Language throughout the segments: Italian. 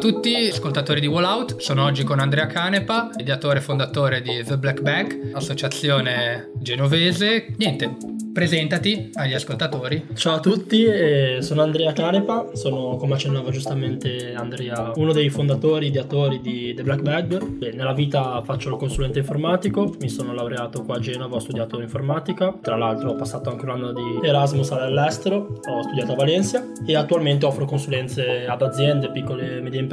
tutti, ascoltatori di Wallout. Sono oggi con Andrea Canepa, ideatore e fondatore di The Black Bag, associazione genovese. Niente, presentati agli ascoltatori. Ciao a tutti, sono Andrea Canepa, sono, come accennava giustamente Andrea, uno dei fondatori e ideatori di The Black Bag. Nella vita faccio il consulente informatico, mi sono laureato qua a Genova, ho studiato informatica, tra l'altro ho passato anche un anno di Erasmus all'estero, ho studiato a Valencia e attualmente offro consulenze ad aziende, piccole e medie imprese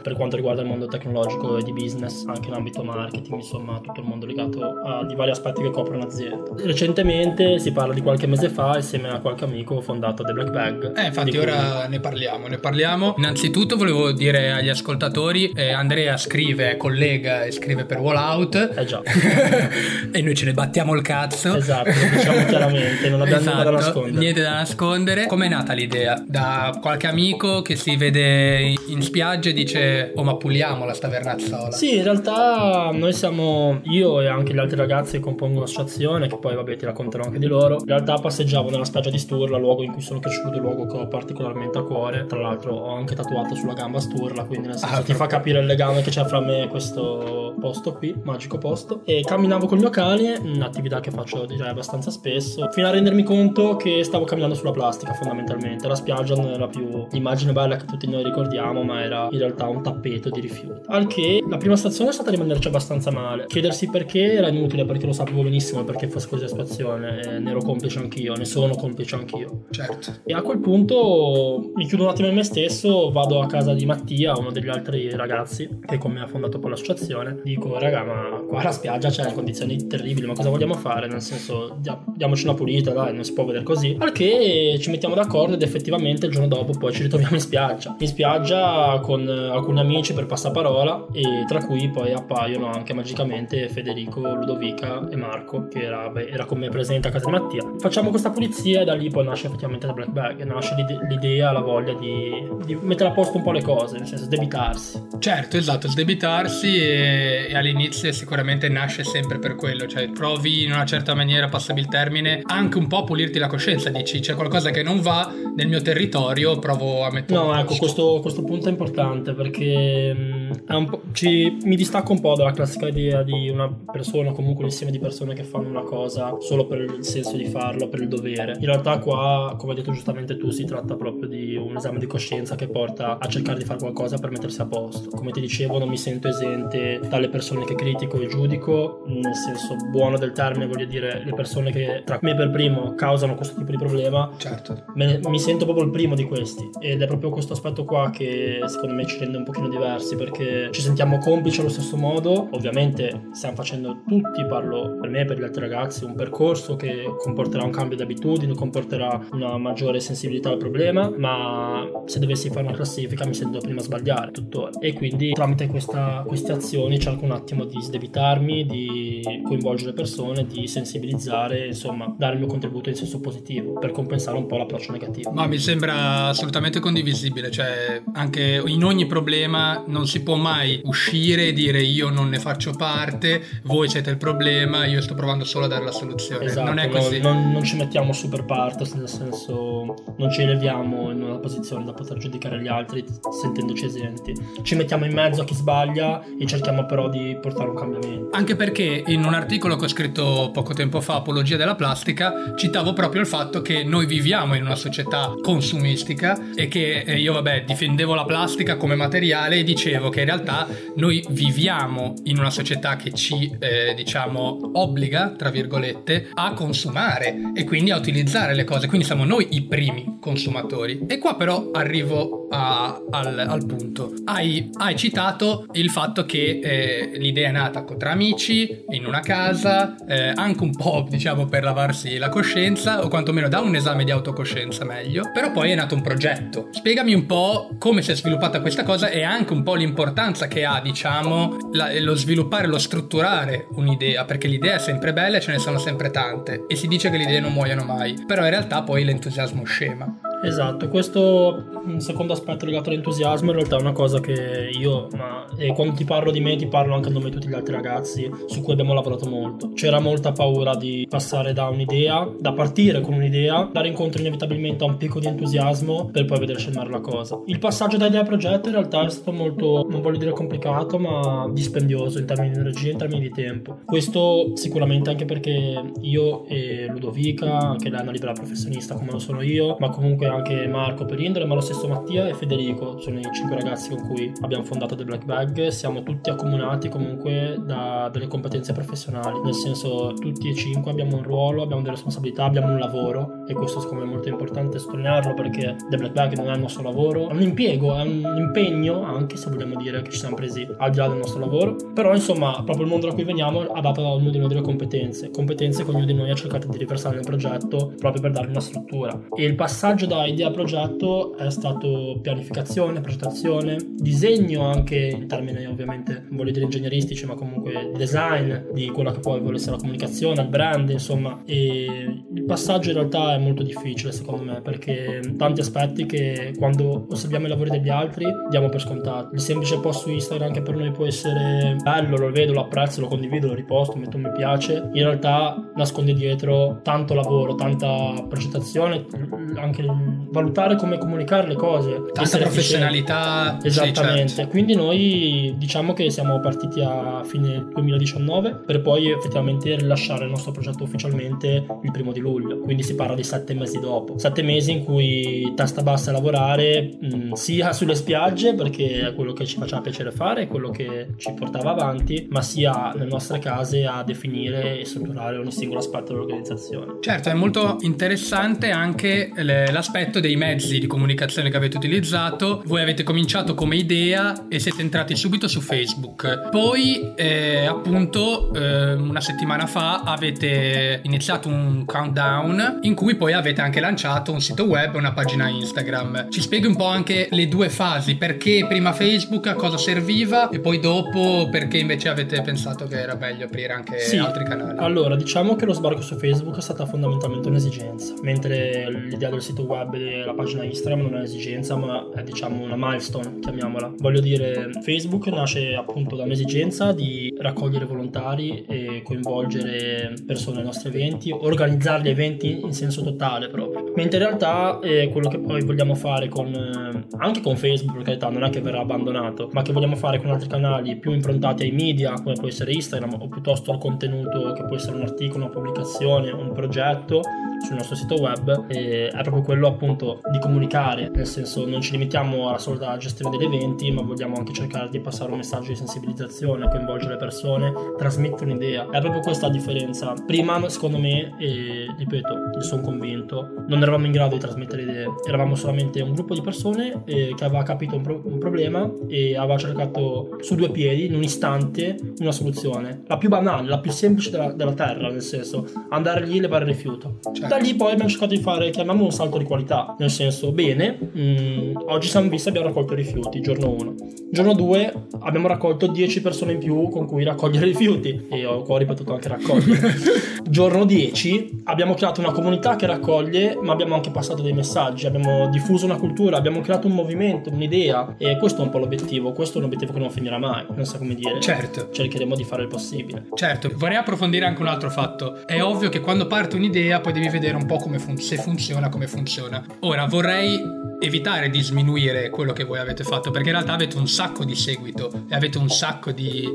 per quanto riguarda il mondo tecnologico e di business, anche in ambito marketing, insomma tutto il mondo legato a di vari aspetti che copre un'azienda. Recentemente si parla di qualche mese fa, insieme a qualche amico ho fondato The Black Bag. Infatti ora ne parliamo. Innanzitutto volevo dire agli ascoltatori, Andrea scrive, collega e scrive per Wallout. Già. E noi ce ne battiamo il cazzo. Esatto, lo diciamo chiaramente, non abbiamo niente da nascondere. Com'è nata l'idea? Da qualche amico che si vede in spiaggia e dice ma puliamola sta vernazzola. Sì, in realtà noi siamo io e anche gli altri ragazzi che compongono l'associazione, che poi vabbè ti racconterò anche di loro. In realtà passeggiavo nella spiaggia di Sturla, luogo in cui sono cresciuto, luogo che ho particolarmente a cuore. Tra l'altro ho anche tatuato sulla gamba Sturla, quindi nel senso ti fa capire il legame che c'è fra me e questo posto qui, magico posto. E camminavo col mio cane, un'attività che faccio direi abbastanza spesso, fino a rendermi conto che stavo camminando sulla plastica fondamentalmente. La spiaggia non era più l'immagine bella che tutti noi ricordiamo, ma era in realtà un tappeto di rifiuti. Al che la prima stazione è stata rimanerci abbastanza male. Chiedersi perché era inutile, perché lo sapevo benissimo perché fosse così la situazione, ne ero complice anch'io, ne sono complice anch'io. Certo. E a quel punto mi chiudo un attimo in me stesso, vado a casa di Mattia, uno degli altri ragazzi che con me ha fondato poi l'associazione. Dico raga, ma qua la spiaggia c'è in condizioni terribili, ma cosa vogliamo fare? Nel senso diamoci una pulita, dai, non si può vedere così. Al che ci mettiamo d'accordo ed effettivamente il giorno dopo poi ci ritroviamo in spiaggia con alcuni amici per passaparola, e tra cui poi appaiono anche magicamente Federico, Ludovica e Marco, che era con me presente a casa di Mattia. Facciamo questa pulizia e da lì poi nasce effettivamente la Black Bag, nasce l'idea, la voglia di mettere a posto un po' le cose, nel senso sdebitarsi. Certo, esatto, sdebitarsi e all'inizio sicuramente nasce sempre per quello, cioè provi in una certa maniera, passami il termine, anche un po' a pulirti la coscienza, dici c'è qualcosa che non va nel mio territorio, provo a mettere. No, ecco, questo punto è importante perché mi distacco un po' dalla classica idea di una persona, comunque un insieme di persone che fanno una cosa solo per il senso di farlo, per il dovere. In realtà qua, come hai detto giustamente tu, si tratta proprio di un esame di coscienza che porta a cercare di fare qualcosa per mettersi a posto. Come ti dicevo, non mi sento esente dalle persone che critico e giudico, nel senso buono del termine, voglio dire le persone che tra me per primo causano questo tipo di problema. Certo. Mi sento proprio il primo di questi, ed è proprio questo aspetto qua che secondo me ci rende un pochino diversi, perché ci sentiamo complici allo stesso modo. Ovviamente stiamo facendo tutti, parlo per me e per gli altri ragazzi, un percorso che comporterà un cambio di abitudini, comporterà una maggiore sensibilità al problema, ma se dovessi fare una classifica mi sento prima a sbagliare tuttora, e quindi tramite queste azioni cerco un attimo di sdebitarmi, di coinvolgere persone, di sensibilizzare, insomma dare il mio contributo in senso positivo per compensare un po' l'approccio negativo. Ma mi sembra assolutamente condivisibile, cioè anche in ogni problema non si può mai uscire e dire io non ne faccio parte, voi siete il problema, io sto provando solo a dare la soluzione. Esatto, non è così. Non ci mettiamo super partes, nel senso non ci eleviamo in una posizione da poter giudicare gli altri sentendoci esenti, ci mettiamo in mezzo a chi sbaglia e cerchiamo però di portare un cambiamento. Anche perché in un articolo che ho scritto poco tempo fa, Apologia della plastica, citavo proprio il fatto che noi viviamo in una società consumistica e che io difendevo la plastica come materiale e dicevo che in realtà noi viviamo in una società che ci obbliga, tra virgolette, a consumare e quindi a utilizzare le cose, quindi siamo noi i primi consumatori. E qua però arrivo al punto. Hai citato il fatto che l'idea è nata tra amici in una casa, anche un po' per lavarsi la coscienza, o quantomeno da un esame di autocoscienza meglio, però poi è nato un progetto. Spiegami un po' come si è sviluppata questa cosa e anche un po' l'importanza che ha lo sviluppare, lo strutturare un'idea, perché l'idea è sempre bella e ce ne sono sempre tante e si dice che le idee non muoiono mai, però in realtà poi l'entusiasmo scema. Esatto, questo secondo aspetto legato all'entusiasmo in realtà è una cosa che io, e quando ti parlo di me ti parlo anche a nome di tutti gli altri ragazzi, su cui abbiamo lavorato molto. C'era molta paura di passare da un'idea, da partire con un'idea, dare incontro inevitabilmente a un picco di entusiasmo per poi vedere scemare la cosa. Il passaggio da idea a progetto in realtà è stato molto, non voglio dire complicato, ma dispendioso in termini di energia, in termini di tempo. Questo sicuramente anche perché io e Ludovica, che lei è una libera professionista come lo sono io, ma comunque anche Marco Perindole, ma lo stesso Mattia e Federico, sono i 5 ragazzi con cui abbiamo fondato The Black Bag. Siamo tutti accomunati comunque da delle competenze professionali, nel senso tutti e 5 abbiamo un ruolo, abbiamo delle responsabilità, abbiamo un lavoro, e questo secondo me è molto importante sottolinearlo, perché The Black Bag non è il nostro lavoro, è un impiego, è un impegno, anche se vogliamo dire che ci siamo presi al di là del nostro lavoro. Però insomma proprio il mondo da cui veniamo ha dato a ognuno di noi delle competenze che ognuno di noi ha cercato di riversare nel progetto proprio per dargli una struttura. E il passaggio da idea a progetto è stato pianificazione, progettazione, disegno, anche in termini ovviamente non voglio dire ingegneristici, ma comunque design di quella che poi vuole essere la comunicazione, il brand, insomma. E il passaggio in realtà è molto difficile secondo me, perché tanti aspetti che quando osserviamo i lavori degli altri diamo per scontato. Il semplice post su Instagram anche per noi può essere bello, lo vedo, lo apprezzo, lo condivido, lo riposto, metto un mi piace, in realtà nasconde dietro tanto lavoro, tanta progettazione, anche valutare come comunicare le cose, tanta professionalità, esattamente, sì, certo. Quindi noi diciamo che siamo partiti a fine 2019 per poi effettivamente rilasciare il nostro progetto ufficialmente il 1 di luglio, quindi si parla di 7 mesi dopo, 7 mesi in cui testa bassa a lavorare, sia sulle spiagge, perché è quello che ci faceva piacere fare, è quello che ci portava avanti, ma sia nelle nostre case a definire e strutturare ogni singolo aspetto dell'organizzazione. Certo, è molto interessante anche l'aspetto dei mezzi di comunicazione che avete utilizzato. Voi avete cominciato come idea e siete entrati subito su Facebook, poi una settimana fa avete iniziato un countdown in cui poi avete anche lanciato un sito web e una pagina Instagram. Ci spieghi un po' anche le due fasi, perché prima Facebook, a cosa serviva, e poi dopo perché invece avete pensato che era meglio aprire anche altri canali. Allora, diciamo che lo sbarco su Facebook è stata fondamentalmente un'esigenza, mentre l'idea del sito web e la pagina Instagram non è un'esigenza, ma è diciamo una milestone, chiamiamola. Voglio dire, Facebook nasce appunto da un'esigenza di raccogliere volontari e coinvolgere persone ai nostri eventi, organizzare gli eventi in senso totale proprio, mentre in realtà quello che poi vogliamo fare con anche con Facebook, per carità, non è che verrà abbandonato, ma che vogliamo fare con altri canali più improntati ai media, come può essere Instagram, o piuttosto al contenuto che può essere un articolo, una pubblicazione, un progetto sul nostro sito web, è proprio quello appunto di comunicare, nel senso non ci limitiamo alla sola gestione degli eventi, ma vogliamo anche cercare di passare un messaggio di sensibilizzazione, coinvolgere le persone, trasmettere un'idea. È proprio questa la differenza. Prima secondo me, e ripeto, ne sono convinto, non eravamo in grado di trasmettere idee, eravamo solamente un gruppo di persone che aveva capito un problema e aveva cercato su 2 piedi in un istante una soluzione, la più banale, la più semplice della terra, nel senso andare lì e levare il rifiuto. Da lì poi abbiamo cercato di fare, chiamiamolo, un salto di qualità, nel senso, bene, oggi siamo visti, abbiamo raccolto i rifiuti giorno 1, giorno 2 abbiamo raccolto 10 persone in più con cui raccogliere rifiuti, e ho ripetuto anche raccogliere. Giorno 10 abbiamo creato una comunità che raccoglie, ma abbiamo anche passato dei messaggi, abbiamo diffuso una cultura, abbiamo creato un movimento, un'idea, e questo è un po' l'obiettivo, questo è un obiettivo che non finirà mai, non so come dire. Certo, cercheremo di fare il possibile. Certo, vorrei approfondire anche un altro fatto. È ovvio che quando parte un'idea poi devi vedere un po' come funziona. Ora vorrei evitare di sminuire quello che voi avete fatto, perché in realtà avete un sacco di seguito e avete un sacco di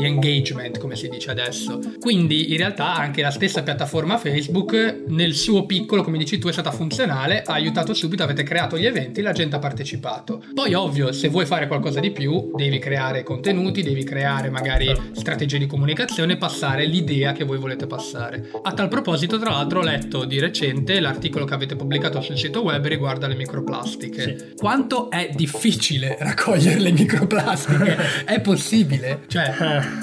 engagement, come si dice adesso. Quindi in realtà anche la stessa piattaforma Facebook, nel suo piccolo, come dici tu, è stata funzionale, ha aiutato subito, avete creato gli eventi, la gente ha partecipato. Poi ovvio, se vuoi fare qualcosa di più devi creare contenuti, devi creare magari strategie di comunicazione, passare l'idea che voi volete passare. A tal proposito, tra l'altro, ho letto di recente l'articolo che avete pubblicato sul sito web riguardo riguarda le microplastiche. Sì. Quanto è difficile raccogliere le microplastiche? È possibile? Cioè,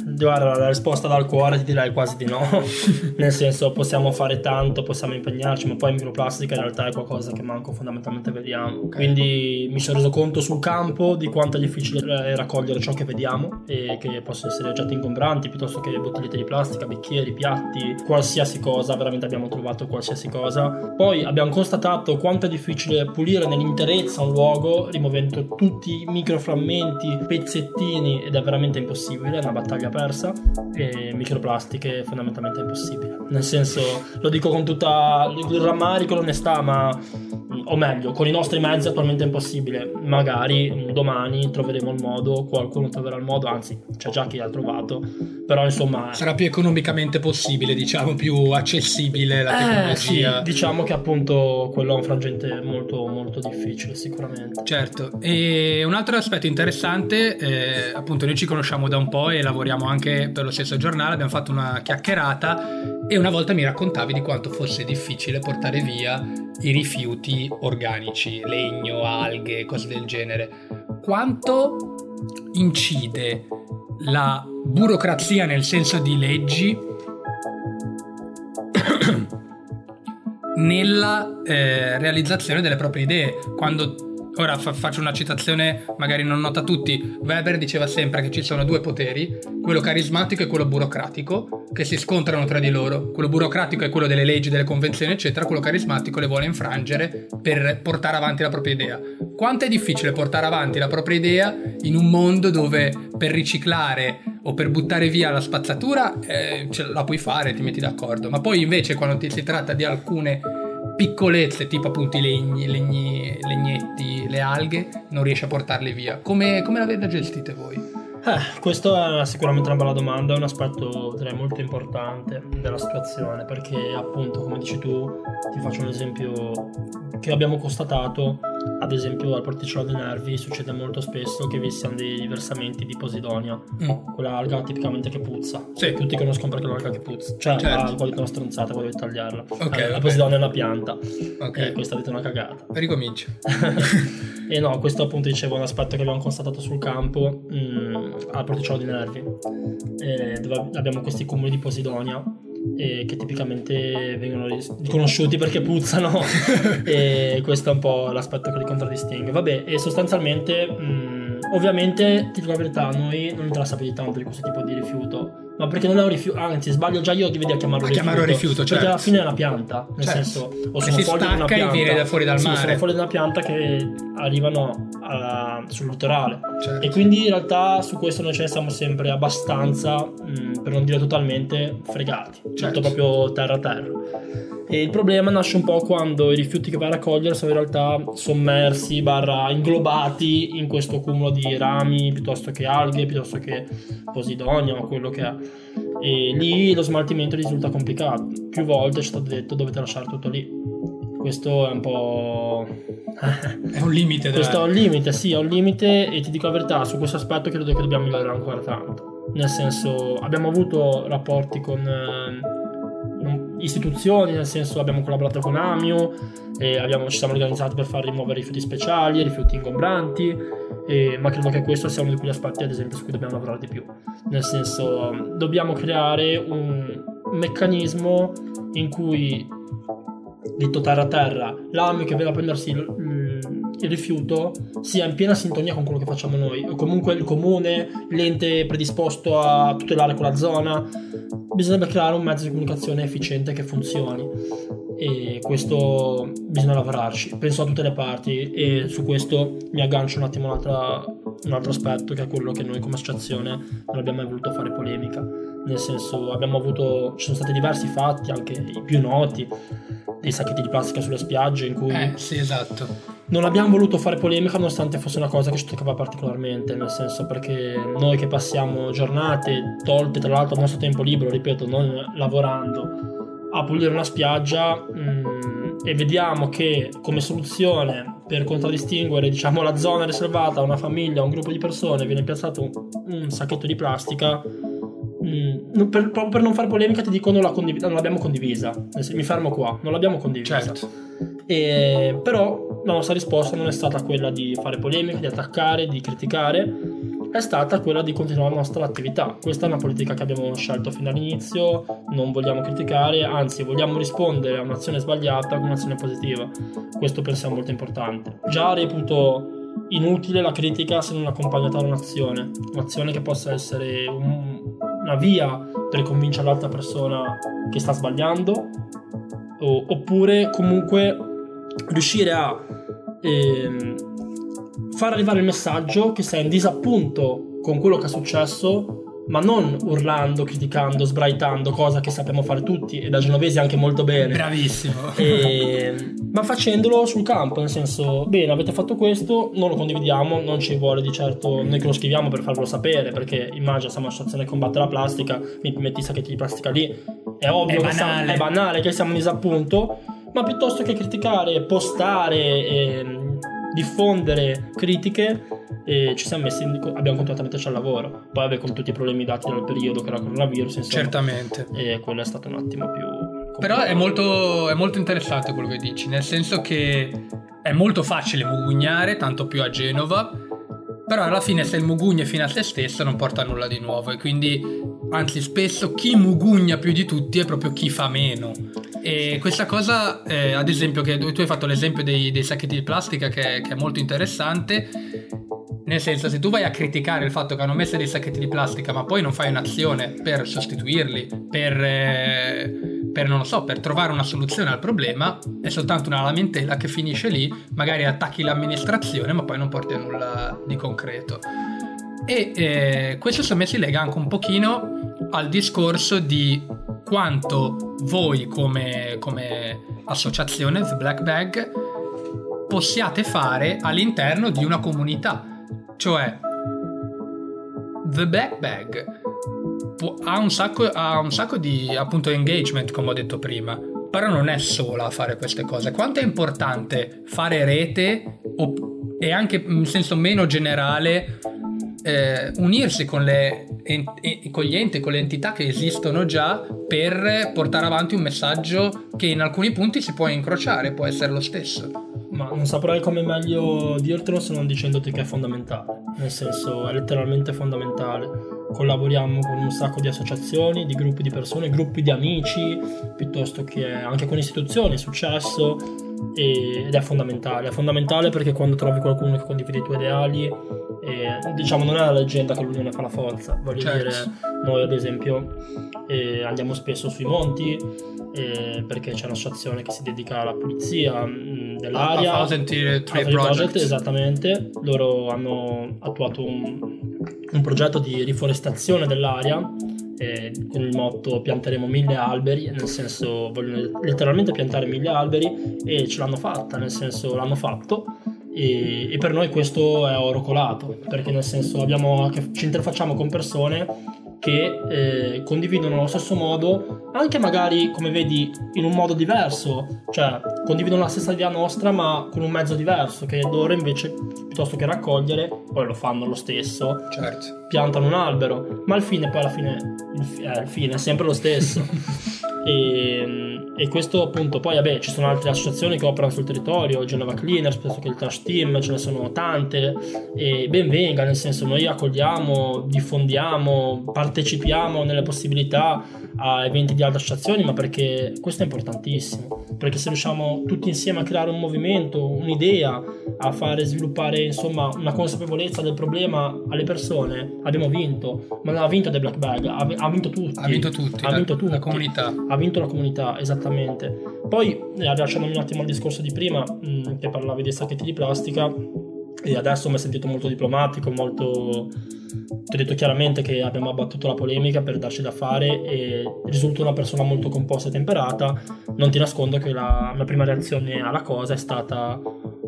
guarda, la risposta dal cuore ti direi quasi di no. Nel senso, possiamo fare tanto, possiamo impegnarci, ma poi microplastica in realtà è qualcosa che manco fondamentalmente vediamo. Okay. Quindi mi sono reso conto sul campo di quanto è difficile raccogliere ciò che vediamo, e che possono essere oggetti ingombranti piuttosto che bottigliette di plastica, bicchieri, piatti, qualsiasi cosa. Veramente abbiamo trovato qualsiasi cosa. Poi abbiamo constatato quanto è difficile pulire nell'interezza un luogo, rimuovendo tutti i microframmenti, pezzettini, ed è veramente impossibile, è una battaglia persa. E microplastiche fondamentalmente è impossibile, nel senso, lo dico con tutta il rammarico, l'onestà, ma o meglio, con i nostri mezzi attualmente è impossibile. Magari domani troveremo il modo, qualcuno troverà il modo, anzi c'è già chi l'ha trovato, però insomma sarà più economicamente possibile, diciamo, più accessibile la tecnologia. Sì, diciamo che appunto quello è un frangente molto molto difficile sicuramente. Certo. E un altro aspetto interessante, appunto noi ci conosciamo da un po' e lavoriamo anche per lo stesso giornale, abbiamo fatto una chiacchierata e una volta mi raccontavi di quanto fosse difficile portare via i rifiuti organici, legno, alghe, cose del genere. Quanto incide la burocrazia, nel senso di leggi, nella realizzazione delle proprie idee? Quando ora faccio una citazione magari non nota a tutti, Weber diceva sempre che ci sono due poteri, quello carismatico e quello burocratico, che si scontrano tra di loro. Quello burocratico è quello delle leggi, delle convenzioni eccetera, quello carismatico le vuole infrangere per portare avanti la propria idea. Quanto è difficile portare avanti la propria idea in un mondo dove per riciclare o per buttare via la spazzatura ce la puoi fare, ti metti d'accordo, ma poi invece quando si tratta di alcune piccolezze, tipo appunto i legnetti, le alghe, non riesce a portarle via. Come l'avete gestite voi? Questa è sicuramente una bella domanda, è un aspetto direi molto importante della situazione, perché appunto come dici tu, ti faccio un esempio che abbiamo constatato. Ad esempio al porticolo dei Nervi succede molto spesso che vi siano dei versamenti di posidonia, quella alga tipicamente che puzza. Sì. Tutti conoscono perché l'alga che puzza, cioè certo. Voglio una stronzata, voglio tagliarla. Okay. La posidonia è una pianta, okay. E questa avete una cagata, ricomincio. E no, questo appunto dicevo è un aspetto che abbiamo constatato sul campo al porticolo dei Nervi, dove abbiamo questi cumuli di posidonia che tipicamente vengono riconosciuti perché puzzano. E questo è un po' l'aspetto che li contraddistingue. Vabbè, e sostanzialmente ovviamente ti dico la verità, noi non interessa più di tanto di questo tipo di rifiuto, ma perché non è un rifiuto, anzi sbaglio già io, devi chiamarlo rifiuto, perché certo. Alla fine è una pianta, nel certo. Senso, o sono foglie di una pianta e viene da fuori dal mare, sono foglie di una pianta che arrivano sul litorale, certo. E quindi in realtà su questo noi ce ne siamo sempre abbastanza per non dire totalmente fregati, certo. Tutto proprio terra a terra. E il problema nasce un po' quando i rifiuti che vai a raccogliere sono in realtà sommersi / inglobati in questo cumulo di rami piuttosto che alghe, piuttosto che posidonia o quello che è, e lì lo smaltimento risulta complicato. Più volte ci è stato detto dovete lasciare tutto lì. Questo è un po' è un limite, questo è un limite, sì, è un limite, e ti dico la verità, su questo aspetto credo che dobbiamo migliorare ancora tanto, nel senso abbiamo avuto rapporti con istituzioni, nel senso abbiamo collaborato con Amiu e ci siamo organizzati per far rimuovere rifiuti speciali, rifiuti ingombranti, ma credo che questo sia uno di quegli aspetti ad esempio su cui dobbiamo lavorare di più, nel senso dobbiamo creare un meccanismo in cui, detto terra a terra, l'Amiu che viene a prendersi il rifiuto sia in piena sintonia con quello che facciamo noi, o comunque il comune, l'ente predisposto a tutelare quella zona. Bisogna creare un mezzo di comunicazione efficiente che funzioni, e questo bisogna lavorarci, penso a tutte le parti, e su questo mi aggancio un attimo un altro aspetto, che è quello che noi come associazione non abbiamo mai voluto fare polemica, nel senso ci sono stati diversi fatti, anche i più noti, dei sacchetti di plastica sulle spiagge in cui sì, esatto. Non abbiamo voluto fare polemica nonostante fosse una cosa che ci toccava particolarmente, nel senso perché noi che passiamo giornate tolte tra l'altro al nostro tempo libero, ripeto, non lavorando, a pulire una spiaggia e vediamo che come soluzione per contraddistinguere, diciamo, la zona riservata a una famiglia, a un gruppo di persone, viene piazzato un sacchetto di plastica. Proprio per non fare polemica ti dico non l'abbiamo condivisa, mi fermo qua, non l'abbiamo condivisa, certo. Però la nostra risposta non è stata quella di fare polemiche, di attaccare, di criticare, è stata quella di continuare la nostra attività. Questa è una politica che abbiamo scelto fin dall'inizio, non vogliamo criticare, anzi vogliamo rispondere a un'azione sbagliata con un'azione positiva. Questo pensiamo molto importante. Già reputo inutile la critica se non accompagnata da un'azione che possa essere una via per convincere l'altra persona che sta sbagliando, oppure comunque riuscire a far arrivare il messaggio che sei in disappunto con quello che è successo, ma non urlando, criticando, sbraitando, cosa che sappiamo fare tutti e da genovesi anche molto bene. Bravissimo. Ma facendolo sul campo, nel senso, bene, avete fatto questo, non lo condividiamo, non ci vuole di certo noi che lo scriviamo per farvelo sapere, perché immagina, siamo associazione che combatte la plastica, mi metti i sacchetti di plastica lì, è ovvio, è banale che siamo in disappunto, ma piuttosto che criticare, postare, diffondere critiche, e ci siamo messi, abbiamo continuato a metterci al lavoro, poi vabbè, con tutti i problemi dati dal periodo che era coronavirus, insomma, certamente, e quello è stato un attimo più complicato. Però è molto interessante quello che dici, nel senso che è molto facile mugugnare, tanto più a Genova, però alla fine se il mugugno è fine a se stesso non porta a nulla di nuovo, e quindi anzi spesso chi mugugna più di tutti è proprio chi fa meno. E questa cosa, ad esempio, che tu hai fatto l'esempio dei sacchetti di plastica, che è molto interessante, nel senso, se tu vai a criticare il fatto che hanno messo dei sacchetti di plastica ma poi non fai un'azione per sostituirli, per non lo so, per trovare una soluzione al problema, è soltanto una lamentela che finisce lì, magari attacchi l'amministrazione ma poi non porti a nulla di concreto. E questo secondo me si lega anche un pochino al discorso di quanto voi come associazione The Black Bag possiate fare all'interno di una comunità. Cioè The Black Bag ha un sacco di, appunto, engagement, come ho detto prima, però non è sola a fare queste cose. Quanto è importante fare rete e anche in senso meno generale unirsi con gli enti, con le entità che esistono già, per portare avanti un messaggio che in alcuni punti si può incrociare, può essere lo stesso. Ma non saprei come meglio dirtelo se non dicendoti che è fondamentale, nel senso, è letteralmente fondamentale. Collaboriamo con un sacco di associazioni, di gruppi di persone, gruppi di amici, piuttosto che anche con istituzioni, è successo, ed è fondamentale. È fondamentale perché quando trovi qualcuno che condivide i tuoi ideali, diciamo, non è la leggenda che l'unione fa la forza, voglio dire, noi ad esempio andiamo spesso sui monti, perché c'è un'associazione che si dedica alla pulizia dell'area, a tree project, esattamente, loro hanno attuato un progetto di riforestazione dell'area, con il motto pianteremo 1000 alberi, nel senso, vogliono letteralmente piantare 1000 alberi, e ce l'hanno fatta, nel senso, l'hanno fatto, e per noi questo è oro colato, perché nel senso ci interfacciamo con persone che condividono lo stesso modo, anche magari, come vedi, in un modo diverso, cioè condividono la stessa idea nostra ma con un mezzo diverso, che loro invece, piuttosto che raccogliere, poi lo fanno lo stesso, certo, piantano un albero, ma il fine è sempre lo stesso. E questo, appunto, poi vabbè, ci sono altre associazioni che operano sul territorio, Genova Cleaners, penso che il Trash Team, ce ne sono tante, e ben venga, nel senso, noi accogliamo, diffondiamo, partecipiamo nelle possibilità a eventi di altre associazioni, ma perché questo è importantissimo, perché se riusciamo tutti insieme a creare un movimento, un'idea, a fare sviluppare, insomma, una consapevolezza del problema alle persone, abbiamo vinto. Ma non ha vinto The Black Bag, ha vinto tutti, la comunità, ha vinto la comunità, esattamente. Poi, rilasciandomi un attimo al discorso di prima, che parlavi dei sacchetti di plastica, e adesso mi è sentito molto diplomatico, molto, ti ho detto chiaramente che abbiamo abbattuto la polemica per darci da fare, e risulto una persona molto composta e temperata. Non ti nascondo che la mia prima reazione alla cosa è stata: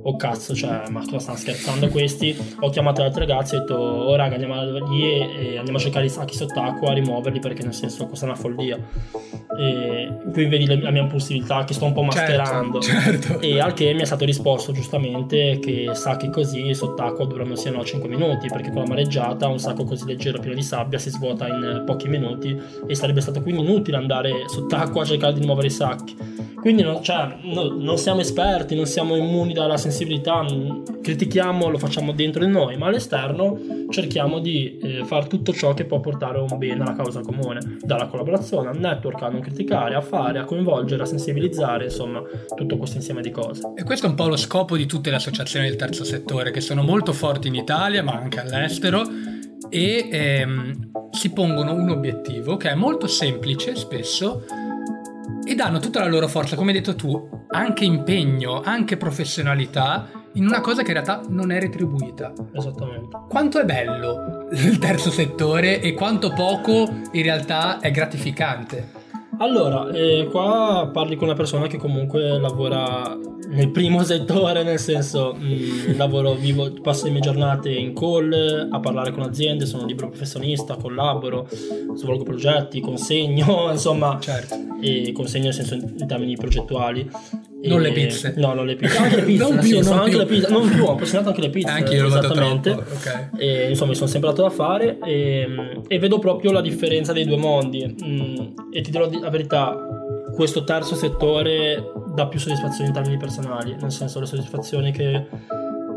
oh cazzo, cioè, ma stanno scherzando questi? Ho chiamato gli altri ragazzi e ho detto: oh raga, andiamo lì e andiamo a cercare i sacchi sott'acqua, a rimuoverli, perché nel senso questa è una follia. E qui vedi la mia impulsività che sto un po' mascherando, certo. E al che mi è stato risposto giustamente che sacchi così sott'acqua durano sì o no 5 minuti, perché con la mareggiata un sacco così leggero pieno di sabbia si svuota in pochi minuti, e sarebbe stato quindi inutile andare sott'acqua a cercare di rimuovere i sacchi. Quindi non siamo esperti, non siamo immuni dalla sensibilità, critichiamo, lo facciamo dentro di noi, ma all'esterno cerchiamo di fare tutto ciò che può portare un bene alla causa comune, dalla collaborazione al network, a non criticare, a fare, a coinvolgere, a sensibilizzare, insomma tutto questo insieme di cose. E questo è un po' lo scopo di tutte le associazioni del terzo settore, che sono molto forti in Italia ma anche all'estero, e si pongono un obiettivo che è molto semplice spesso, e danno tutta la loro forza, come hai detto tu, anche impegno, anche professionalità, in una cosa che in realtà non è retribuita. Esattamente. Quanto è bello il terzo settore e quanto poco in realtà è gratificante. Allora, qua parli con una persona che comunque lavora nel primo settore, nel senso passo le mie giornate in call a parlare con aziende, sono libero professionista, collaboro, svolgo progetti, consegno, insomma, certo. E consegno nel senso in termini progettuali. Non le pizze. No, non le pizze. Anche le pizze, non più, ho appassionato anche le pizze. Anche io l'ho fatto troppo, okay. E, insomma, mi sono sempre dato da fare e vedo proprio la differenza dei due mondi. E ti dirò la verità, questo terzo settore dà più soddisfazione in termini personali, nel senso le soddisfazioni che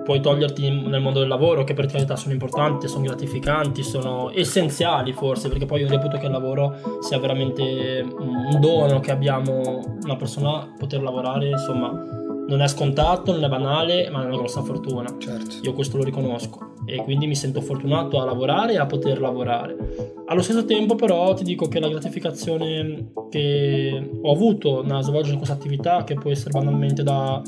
puoi toglierti nel mondo del lavoro, che per te sono importanti, sono gratificanti, sono essenziali forse, perché poi io reputo che il lavoro sia veramente un dono che abbiamo, una persona poter lavorare, insomma non è scontato, non è banale, ma è una grossa fortuna. Certo. Io questo lo riconosco e quindi mi sento fortunato a lavorare e a poter lavorare. Allo stesso tempo però ti dico che la gratificazione che ho avuto nel svolgere questa attività, che può essere banalmente da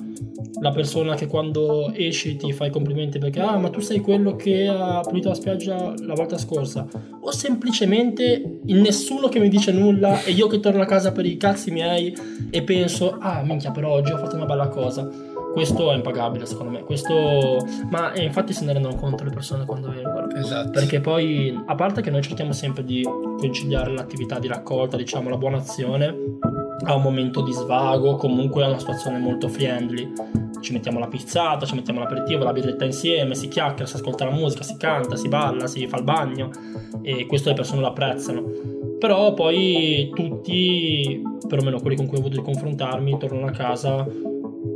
la persona che quando esci ti fa i complimenti perché ma tu sei quello che ha pulito la spiaggia la volta scorsa, o semplicemente il nessuno che mi dice nulla e io che torno a casa per i cazzi miei e penso minchia, per oggi ho fatto una bella cosa. Questo è impagabile secondo me, ma infatti se ne rendono conto le persone quando vengono. Esatto. Perché poi, a parte che noi cerchiamo sempre di conciliare l'attività di raccolta, diciamo la buona azione, a un momento di svago, comunque a una situazione molto friendly, ci mettiamo la pizzata, ci mettiamo l'aperitivo, la birretta insieme, si chiacchiera, si ascolta la musica, si canta, si balla, si fa il bagno, e questo le persone lo apprezzano. Però poi tutti, perlomeno quelli con cui ho avuto di confrontarmi, tornano a casa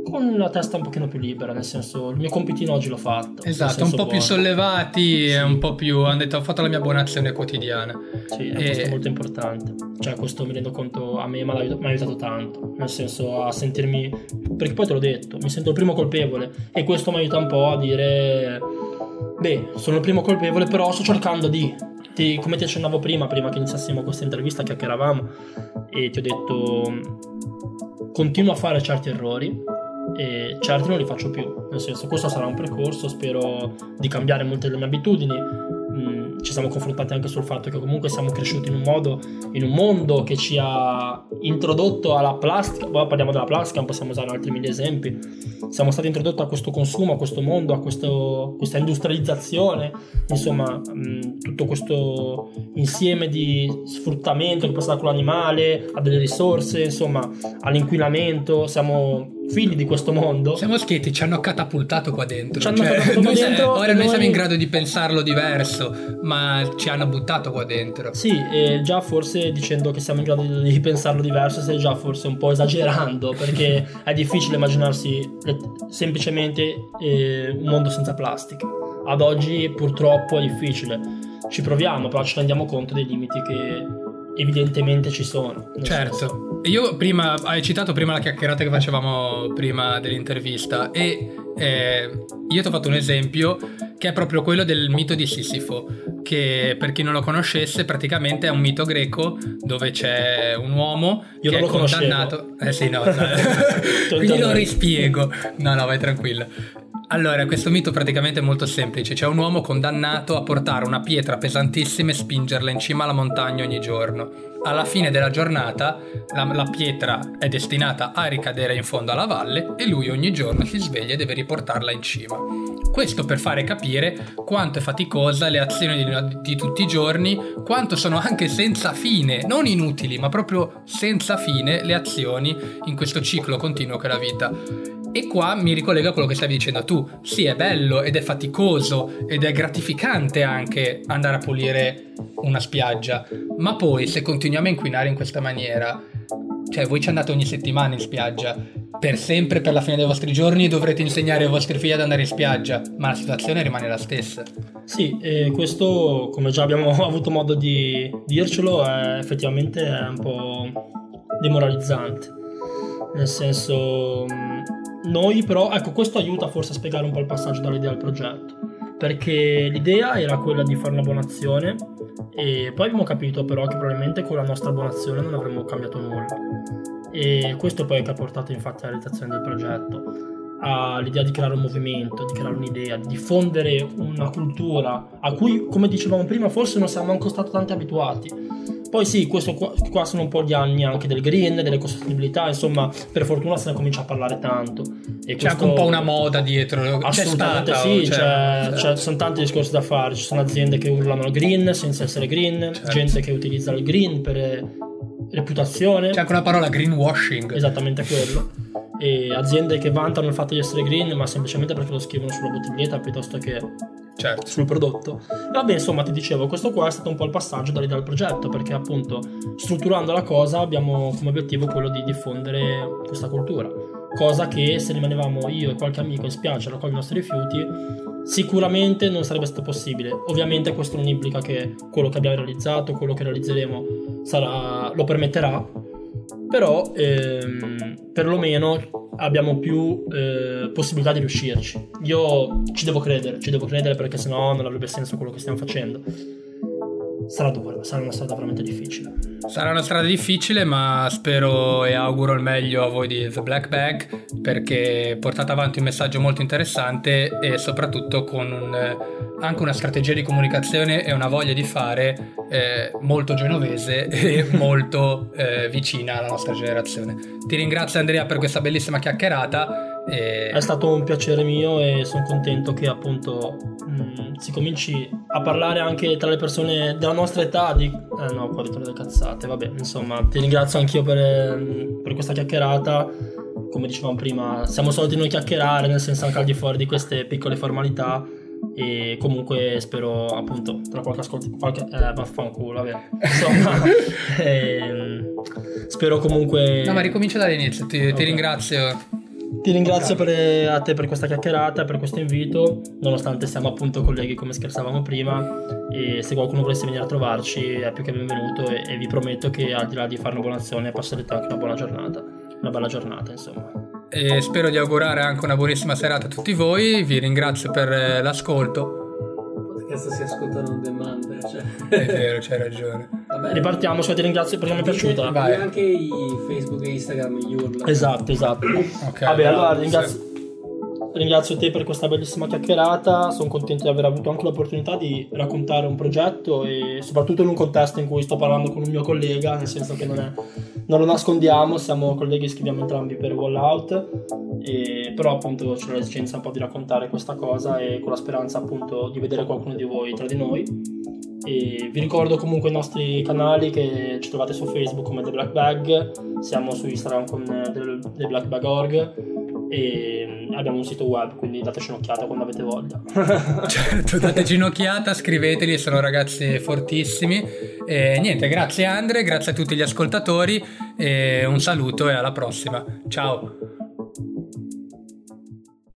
con la testa un pochino più libera, nel senso il mio compitino oggi l'ho fatto. Esatto, un po' buono. Più sollevati, sì. E un po' più hanno detto ho fatto la mia buona azione quotidiana. Sì, è questo molto importante, cioè questo mi rendo conto a me mi ha aiutato tanto, nel senso a sentirmi, perché poi te l'ho detto, mi sento il primo colpevole e questo mi aiuta un po' a dire sono il primo colpevole, però sto cercando di... come ti accennavo prima che iniziassimo questa intervista, chiacchieravamo e ti ho detto continuo a fare certi errori e certi non li faccio più, nel senso questo sarà un percorso, spero di cambiare molte delle mie abitudini. Ci siamo confrontati anche sul fatto che comunque siamo cresciuti in un modo, in un mondo che ci ha introdotto alla plastica, poi parliamo della plastica, non possiamo usare altri 1000 esempi, siamo stati introdotti a questo consumo, a questo mondo, a questa industrializzazione, insomma tutto questo insieme di sfruttamento che passa da quello animale a delle risorse, insomma all'inquinamento, siamo figli di questo mondo. Siamo schietti, ci hanno catapultato qua dentro. Ora noi siamo in grado di pensarlo diverso, ma ci hanno buttato qua dentro. Sì, e già forse dicendo che siamo in grado di pensarlo diverso, sei già forse un po' esagerando, perché è difficile immaginarsi semplicemente un mondo senza plastica. Ad oggi purtroppo è difficile. Ci proviamo, però ci rendiamo conto dei limiti che evidentemente ci sono. Certo. E io prima hai citato prima la chiacchierata che facevamo prima dell'intervista e io ti ho fatto un esempio che è proprio quello del mito di Sisifo, che per chi non lo conoscesse praticamente è un mito greco dove c'è un uomo che è condannato. Quindi lo rispiego. No, vai tranquillo. Allora, questo mito praticamente è molto semplice. C'è un uomo condannato a portare una pietra pesantissima e spingerla in cima alla montagna ogni giorno. Alla fine della giornata la pietra è destinata a ricadere in fondo alla valle e lui ogni giorno si sveglia e deve riportarla in cima. Questo per fare capire quanto è faticosa le azioni di tutti i giorni, quanto sono anche senza fine, non inutili, ma proprio senza fine le azioni in questo ciclo continuo che è la vita. E qua mi ricollego a quello che stavi dicendo tu. Sì, è bello ed è faticoso ed è gratificante anche andare a pulire una spiaggia, ma poi se continuiamo a inquinare in questa maniera Cioè, voi ci andate ogni settimana in spiaggia, per sempre, per la fine dei vostri giorni dovrete insegnare ai vostri figli ad andare in spiaggia, ma la situazione rimane la stessa. Sì, e questo, come già abbiamo avuto modo di dircelo, è effettivamente è un po' demoralizzante. Nel senso, noi però, ecco, questo aiuta forse a spiegare un po' il passaggio dall'idea al progetto, perché l'idea era quella di fare una buona azione e poi abbiamo capito però che probabilmente con la nostra buona azione non avremmo cambiato nulla, e questo poi che ha portato infatti alla realizzazione del progetto, all'idea di creare un movimento, di creare un'idea, di diffondere una cultura a cui, come dicevamo prima, forse non siamo ancora stati tanti abituati. Poi sì, questo qua sono un po' gli anni anche del green, dell'ecosostenibilità, insomma, per fortuna se ne comincia a parlare tanto. E c'è anche un po' una moda dietro. Assolutamente sì, sono tanti discorsi da fare, ci sono aziende che urlano green senza essere green, gente che utilizza il green per reputazione. C'è anche una parola, greenwashing. Esattamente quello. E aziende che vantano il fatto di essere green, ma semplicemente perché lo scrivono sulla bottiglietta piuttosto che... Certo. Sul prodotto. Vabbè, insomma, ti dicevo, questo qua è stato un po' il passaggio dall'idea al progetto, perché appunto strutturando la cosa abbiamo come obiettivo quello di diffondere questa cultura, cosa che se rimanevamo io e qualche amico in spiaggia a raccogliere i nostri rifiuti sicuramente non sarebbe stato possibile. Ovviamente questo non implica che quello che abbiamo realizzato, quello che realizzeremo sarà, lo permetterà, però perlomeno abbiamo più possibilità di riuscirci. Io ci devo credere, perché sennò non avrebbe senso quello che stiamo facendo. Sarà dura, sarà una strada veramente difficile. Sarà una strada difficile, ma spero e auguro il meglio a voi di The Black Bag, perché portate avanti un messaggio molto interessante e soprattutto con anche una strategia di comunicazione e una voglia di fare molto genovese e molto vicina alla nostra generazione. Ti ringrazio, Andrea, per questa bellissima chiacchierata. È stato un piacere mio e sono contento che appunto si cominci a parlare anche tra le persone della nostra età di... no, qua ritorno delle cazzate, vabbè, insomma, ti ringrazio anch'io per questa chiacchierata. Come dicevamo prima, siamo soliti noi chiacchierare, nel senso anche al di fuori di queste piccole formalità, e comunque spero appunto tra qualche vaffanculo, vabbè, insomma spero comunque... No, ma ricomincia dall'inizio. Ti ringrazio. Ti ringrazio a te per questa chiacchierata, per questo invito, nonostante siamo appunto colleghi come scherzavamo prima, e se qualcuno volesse venire a trovarci è più che benvenuto, e vi prometto che al di là di fare una buona azione passerete anche una buona giornata, una bella giornata, insomma. E spero di augurare anche una buonissima serata a tutti voi, vi ringrazio per l'ascolto. Si ascoltano on demand, cioè. È vero, c'hai ragione. Vabbè, ripartiamo, ti ringrazio perché mi è piaciuta. E anche i Facebook e Instagram gli urla. Esatto. Okay, vabbè, allora ringrazio te per questa bellissima chiacchierata. Sono contento di aver avuto anche l'opportunità di raccontare un progetto, e soprattutto in un contesto in cui sto parlando con un mio collega, nel senso che non lo nascondiamo, siamo colleghi, scriviamo entrambi per Wallout, però appunto c'è l'esigenza un po' di raccontare questa cosa, e con la speranza appunto di vedere qualcuno di voi tra di noi. E vi ricordo comunque i nostri canali, che ci trovate su Facebook come The Black Bag, siamo su Instagram con The Black Bag Org, e abbiamo un sito web, quindi dateci un'occhiata quando avete voglia. Certo, dateci un'occhiata, scriveteli, sono ragazzi fortissimi. E niente, grazie Andre, grazie a tutti gli ascoltatori, e un saluto e alla prossima, ciao.